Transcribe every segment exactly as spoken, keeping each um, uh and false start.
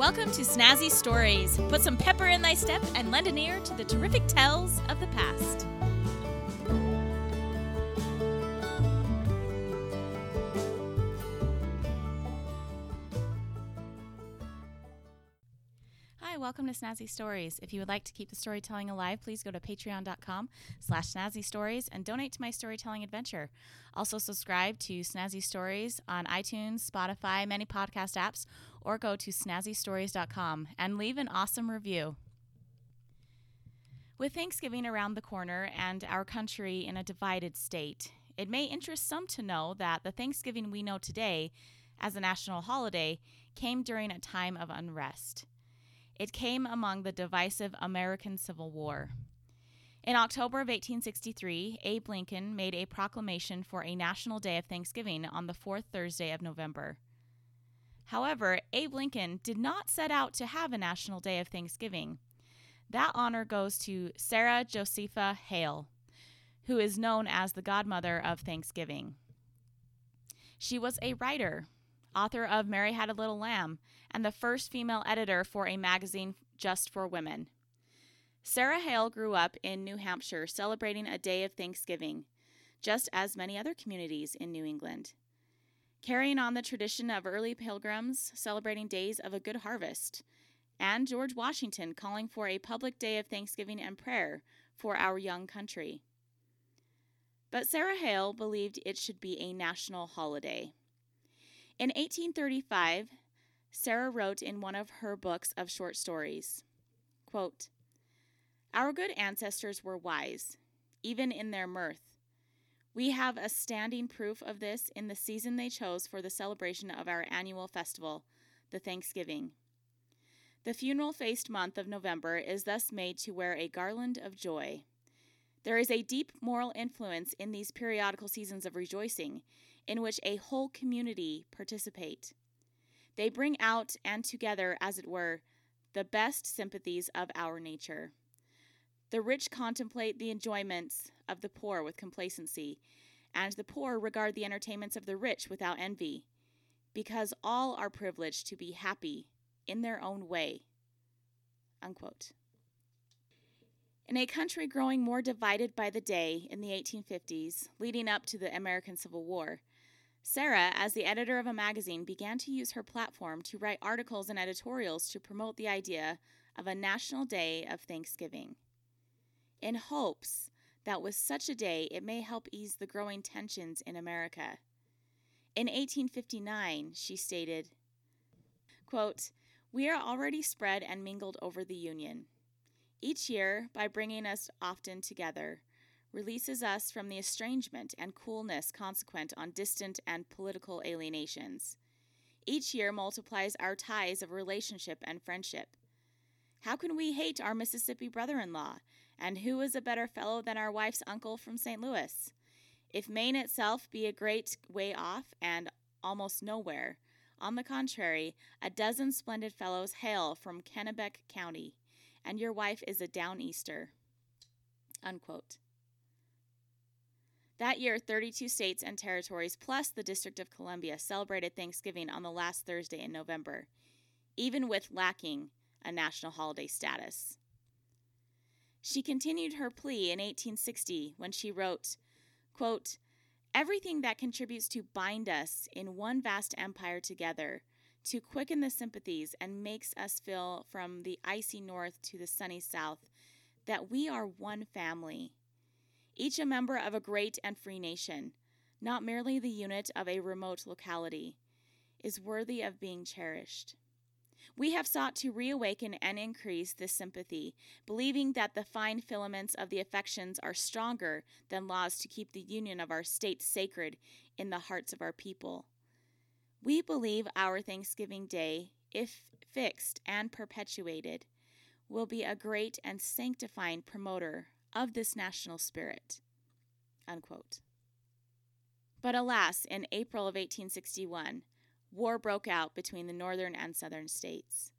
Welcome to Snazzy Stories. Put some pepper in thy step and lend an ear to the terrific tales of the past. Hi, welcome to Snazzy Stories. If you would like to keep the storytelling alive, please go to patreon.com slash Snazzy Stories and donate to my storytelling adventure. Also subscribe to Snazzy Stories on iTunes, Spotify, many podcast apps, or go to snazzy stories dot com and leave an awesome review. With Thanksgiving around the corner and our country in a divided state, it may interest some to know that the Thanksgiving we know today as a national holiday came during a time of unrest. It came among the divisive American Civil War. In October of eighteen sixty-three, Abe Lincoln made a proclamation for a national day of Thanksgiving on the fourth Thursday of November. However, Abe Lincoln did not set out to have a National Day of Thanksgiving. That honor goes to Sarah Josepha Hale, who is known as the godmother of Thanksgiving. She was a writer, author of Mary Had a Little Lamb, and the first female editor for a magazine just for women. Sarah Hale grew up in New Hampshire celebrating a day of Thanksgiving, just as many other communities in New England, carrying on the tradition of early pilgrims celebrating days of a good harvest, and George Washington calling for a public day of Thanksgiving and prayer for our young country. But Sarah Hale believed it should be a national holiday. In eighteen thirty-five, Sarah wrote in one of her books of short stories, quote, "Our good ancestors were wise, even in their mirth. We have a standing proof of this in the season they chose for the celebration of our annual festival, the Thanksgiving. The funeral-faced month of November is thus made to wear a garland of joy. There is a deep moral influence in these periodical seasons of rejoicing, in which a whole community participate. They bring out and together, as it were, the best sympathies of our nature. The rich contemplate the enjoyments of the poor with complacency, and the poor regard the entertainments of the rich without envy, because all are privileged to be happy in their own way." Unquote. In a country growing more divided by the day in the eighteen fifties, leading up to the American Civil War, Sarah, as the editor of a magazine, began to use her platform to write articles and editorials to promote the idea of a national day of Thanksgiving, in hopes that with such a day it may help ease the growing tensions in America. In eighteen fifty-nine, she stated, quote, "We are already spread and mingled over the Union. Each year, by bringing us often together, releases us from the estrangement and coolness consequent on distant and political alienations. Each year multiplies our ties of relationship and friendship. How can we hate our Mississippi brother-in-law? And who is a better fellow than our wife's uncle from Saint Louis? If Maine itself be a great way off and almost nowhere, on the contrary, a dozen splendid fellows hail from Kennebec County, and your wife is a down-easter." Unquote. That year, thirty-two states and territories, plus the District of Columbia, celebrated Thanksgiving on the last Thursday in November, even with lacking a national holiday status. She continued her plea in eighteen sixty when she wrote, quote, "Everything that contributes to bind us in one vast empire together, to quicken the sympathies and makes us feel from the icy north to the sunny south that we are one family, each a member of a great and free nation, not merely the unit of a remote locality, is worthy of being cherished. We have sought to reawaken and increase this sympathy, believing that the fine filaments of the affections are stronger than laws to keep the union of our state sacred in the hearts of our people. We believe our Thanksgiving Day, if fixed and perpetuated, will be a great and sanctifying promoter of this national spirit." Unquote. But alas, in April of eighteen sixty-one, war broke out between the northern and southern states.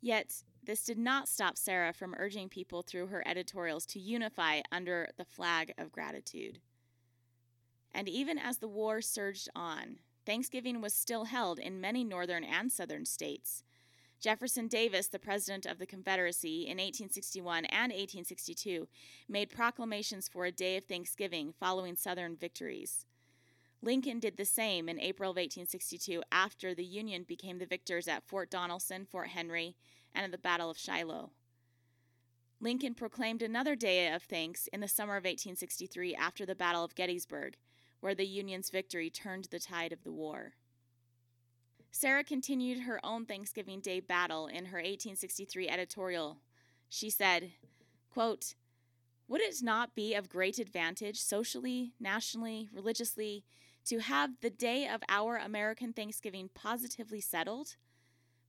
Yet, this did not stop Sarah from urging people through her editorials to unify under the flag of gratitude. And even as the war surged on, Thanksgiving was still held in many northern and southern states. Jefferson Davis, the president of the Confederacy in eighteen sixty-one and eighteen sixty-two, made proclamations for a day of Thanksgiving following Southern victories. Lincoln did the same in April of eighteen sixty-two after the Union became the victors at Fort Donelson, Fort Henry, and at the Battle of Shiloh. Lincoln proclaimed another day of thanks in the summer of eighteen sixty-three after the Battle of Gettysburg, where the Union's victory turned the tide of the war. Sarah continued her own Thanksgiving Day battle in her eighteen sixty-three editorial. She said, quote, "Would it not be of great advantage socially, nationally, religiously, to have the day of our American Thanksgiving positively settled?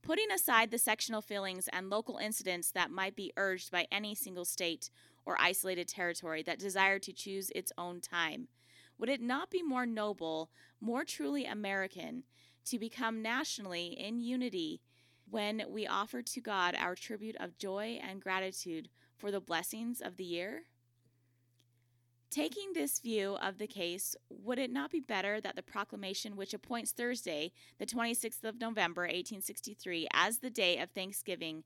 Putting aside the sectional feelings and local incidents that might be urged by any single state or isolated territory that desired to choose its own time, would it not be more noble, more truly American, to become nationally in unity when we offer to God our tribute of joy and gratitude for the blessings of the year? Taking this view of the case, would it not be better that the proclamation which appoints Thursday, the twenty-sixth of November, eighteen sixty-three, as the day of Thanksgiving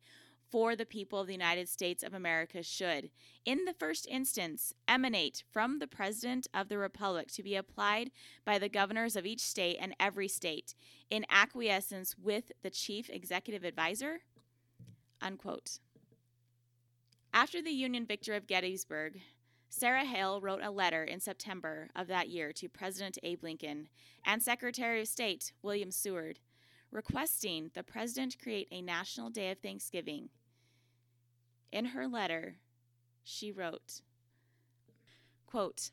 for the people of the United States of America should, in the first instance, emanate from the President of the Republic to be applied by the governors of each state and every state, in acquiescence with the chief executive advisor?" Unquote. After the Union victory of Gettysburg, Sarah Hale wrote a letter in September of that year to President Abe Lincoln and Secretary of State William Seward, requesting the president create a national day of Thanksgiving. In her letter, she wrote, quote,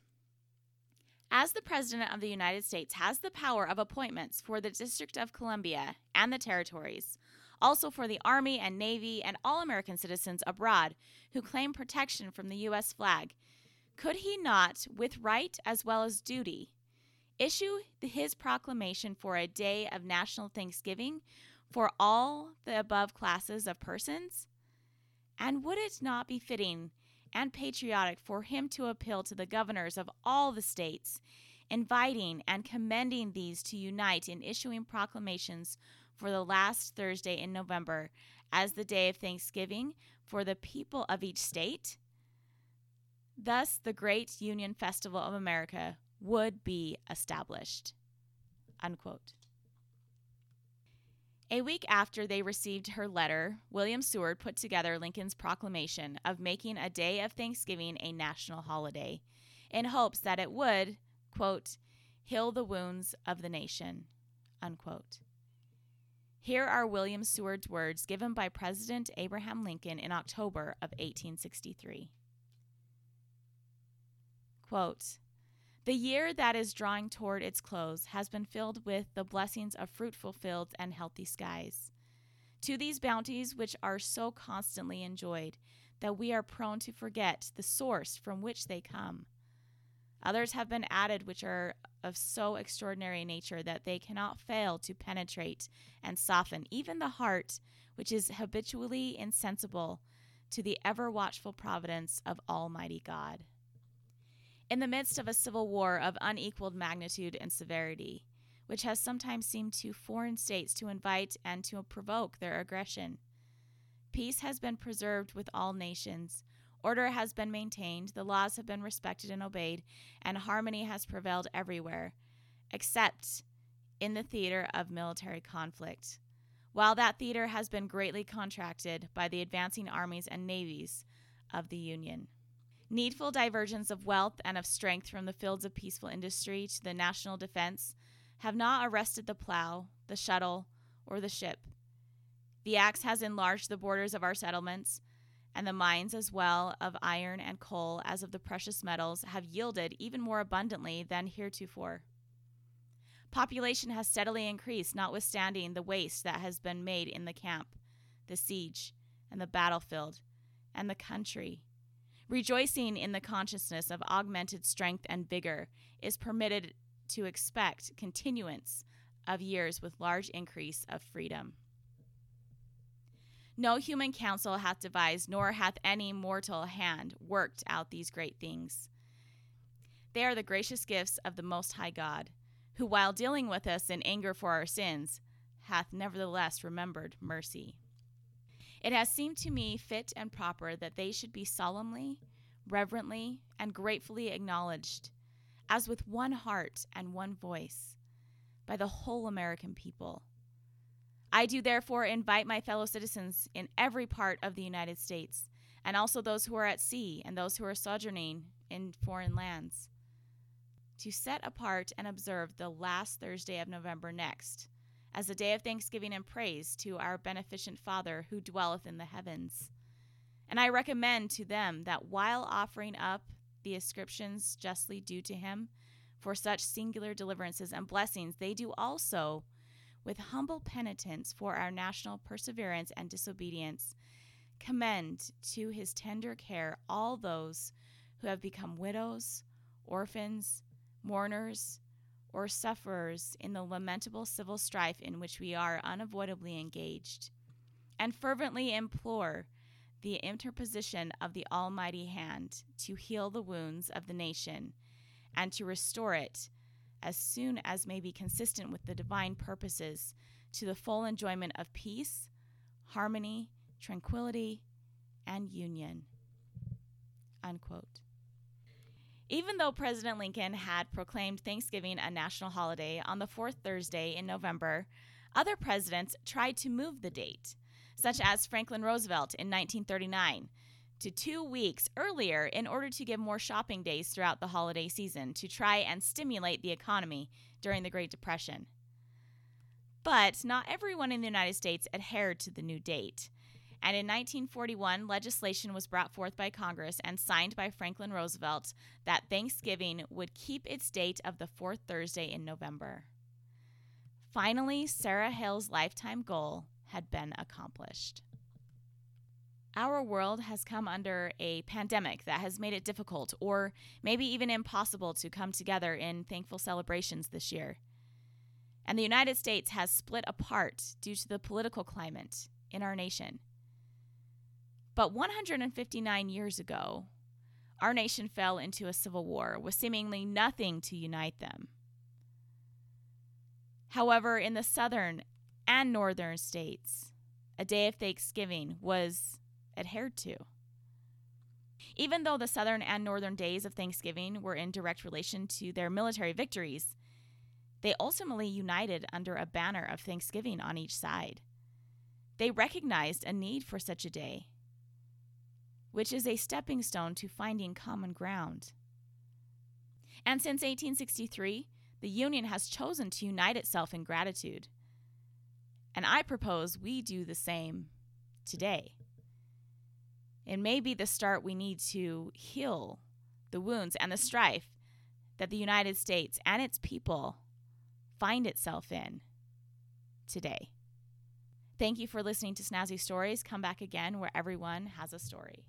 "As the President of the United States has the power of appointments for the District of Columbia and the territories, also for the Army and Navy and all American citizens abroad who claim protection from the U S flag, could he not, with right as well as duty, issue his proclamation for a day of national Thanksgiving for all the above classes of persons? And would it not be fitting and patriotic for him to appeal to the governors of all the states, inviting and commending these to unite in issuing proclamations for the last Thursday in November as the day of Thanksgiving for the people of each state? Thus, the great Union Festival of America would be established." Unquote. A week after they received her letter, William Seward put together Lincoln's proclamation of making a day of Thanksgiving a national holiday in hopes that it would, quote, "heal the wounds of the nation," unquote. Here are William Seward's words given by President Abraham Lincoln in October of eighteen sixty-three. Quote, "The year that is drawing toward its close has been filled with the blessings of fruitful fields and healthy skies. To these bounties, which are so constantly enjoyed that we are prone to forget the source from which they come, others have been added which are of so extraordinary a nature that they cannot fail to penetrate and soften even the heart which is habitually insensible to the ever-watchful providence of Almighty God." In the midst of a civil war of unequaled magnitude and severity, which has sometimes seemed to foreign states to invite and to provoke their aggression, peace has been preserved with all nations, order has been maintained, the laws have been respected and obeyed, and harmony has prevailed everywhere, except in the theater of military conflict. While that theater has been greatly contracted by the advancing armies and navies of the Union. Needful diversions of wealth and of strength from the fields of peaceful industry to the national defense have not arrested the plow, the shuttle, or the ship. The axe has enlarged the borders of our settlements, and the mines as well of iron and coal as of the precious metals have yielded even more abundantly than heretofore. Population has steadily increased, notwithstanding the waste that has been made in the camp, the siege, and the battlefield, and the country. Rejoicing in the consciousness of augmented strength and vigor is permitted to expect continuance of years with large increase of freedom. No human counsel hath devised, nor hath any mortal hand worked out these great things. They are the gracious gifts of the Most High God, who, while dealing with us in anger for our sins, hath nevertheless remembered mercy. It has seemed to me fit and proper that they should be solemnly, reverently, and gratefully acknowledged, as with one heart and one voice, by the whole American people. I do therefore invite my fellow citizens in every part of the United States, and also those who are at sea and those who are sojourning in foreign lands, to set apart and observe the last Thursday of November next, as a day of thanksgiving and praise to our beneficent Father who dwelleth in the heavens. And I recommend to them that while offering up the ascriptions justly due to him for such singular deliverances and blessings, they do also, with humble penitence for our national perseverance and disobedience, commend to his tender care all those who have become widows, orphans, mourners, or sufferers in the lamentable civil strife in which we are unavoidably engaged, and fervently implore the interposition of the Almighty hand to heal the wounds of the nation and to restore it, as soon as may be consistent with the divine purposes, to the full enjoyment of peace, harmony, tranquility, and union." Unquote. Even though President Lincoln had proclaimed Thanksgiving a national holiday on the fourth Thursday in November, other presidents tried to move the date, such as Franklin Roosevelt in nineteen thirty-nine, to two weeks earlier in order to give more shopping days throughout the holiday season to try and stimulate the economy during the Great Depression. But not everyone in the United States adhered to the new date, and in nineteen forty-one, legislation was brought forth by Congress and signed by Franklin Roosevelt that Thanksgiving would keep its date of the fourth Thursday in November. Finally, Sarah Hale's lifetime goal had been accomplished. Our world has come under a pandemic that has made it difficult, or maybe even impossible, to come together in thankful celebrations this year. And the United States has split apart due to the political climate in our nation. But one hundred fifty-nine years ago, our nation fell into a civil war with seemingly nothing to unite them. However, in the southern and northern states, a day of Thanksgiving was adhered to. Even though the southern and northern days of Thanksgiving were in direct relation to their military victories, they ultimately united under a banner of Thanksgiving on each side. They recognized a need for such a day, which is a stepping stone to finding common ground. And since eighteen sixty-three, the Union has chosen to unite itself in gratitude. And I propose we do the same today. It may be the start we need to heal the wounds and the strife that the United States and its people find itself in today. Thank you for listening to Snazzy Stories. Come back again where everyone has a story.